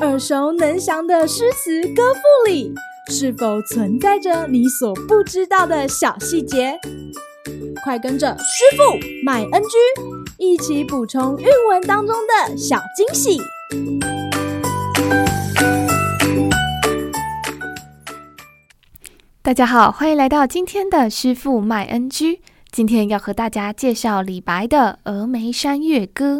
耳熟能详的诗词歌赋里，是否存在着你所不知道的小细节？快跟着师傅麦恩居一起补充韵文当中的小惊喜。大家好，欢迎来到今天的师傅麦恩居。今天要和大家介绍李白的《峨眉山月歌》。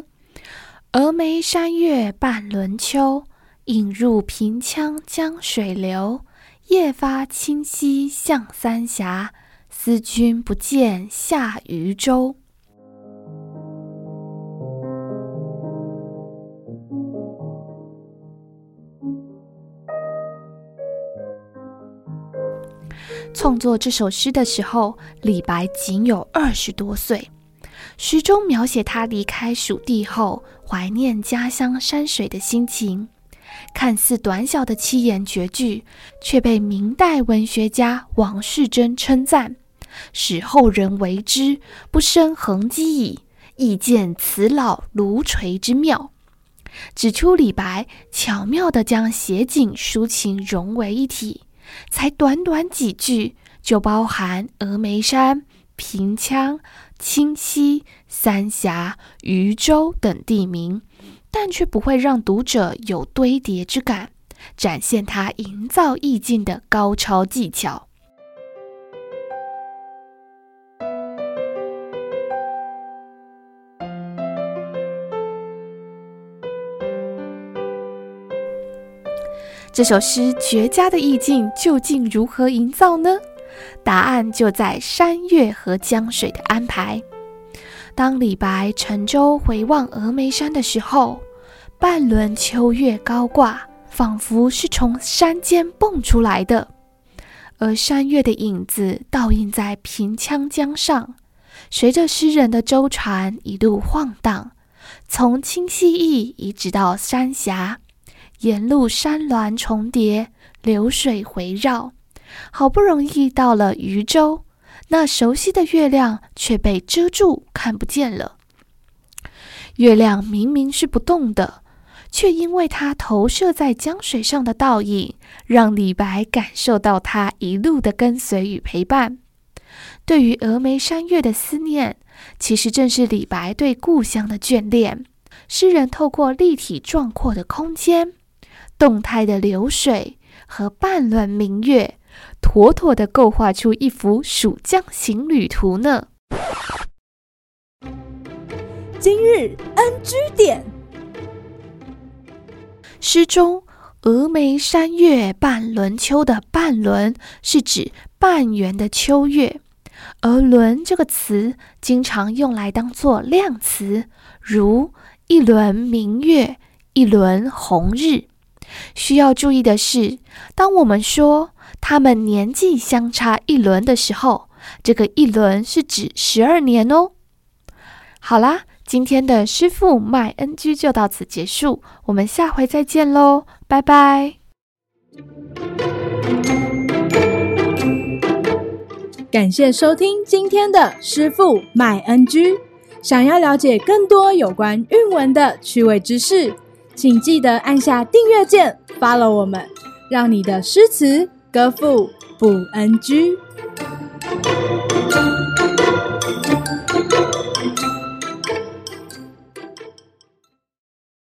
峨眉山月半轮秋，影入平羌江水流。夜发清溪向三峡，思君不见下渝州。创作这首诗的时候，李白仅有20多岁。诗中描写他离开蜀地后怀念家乡山水的心情，看似短小的七言绝句，却被明代文学家王士祯称赞，使后人为之不胜恒基矣，亦见此老炉锤之妙。指出李白巧妙地将写景抒情融为一体，才短短几句就包含峨眉山、平羌、清溪、三峡、渝州等地名，但却不会让读者有堆叠之感，展现他营造意境的高超技巧。这首诗绝佳的意境究竟如何营造呢？答案就在山月和江水的安排。当李白乘舟回望峨眉山的时候，半轮秋月高挂，仿佛是从山间蹦出来的，而山月的影子倒映在平羌江上，随着诗人的舟船一路晃荡，从清溪驿一直到三峡，沿路山峦重叠，流水回绕，好不容易到了渝州，那熟悉的月亮却被遮住，看不见了。月亮明明是不动的，却因为它投射在江水上的倒影，让李白感受到它一路的跟随与陪伴。对于峨眉山月的思念，其实正是李白对故乡的眷恋。诗人透过立体壮阔的空间、动态的流水和半轮明月，妥妥地构画出一幅蜀江行旅图呢。今日 NG 点，诗中峨眉山月半轮秋的半轮是指半圆的秋月，而轮这个词经常用来当作量词，如一轮明月，一轮红日。需要注意的是，当我们说他们年纪相差一轮的时候，这个一轮是指12年哦。好啦，今天的师傅麦恩居就到此结束，我们下回再见咯，拜拜。感谢收听今天的师傅麦恩居。想要了解更多有关韵文的趣味知识，请记得按下订阅键 ，follow 我们，让你的诗词歌赋不NG。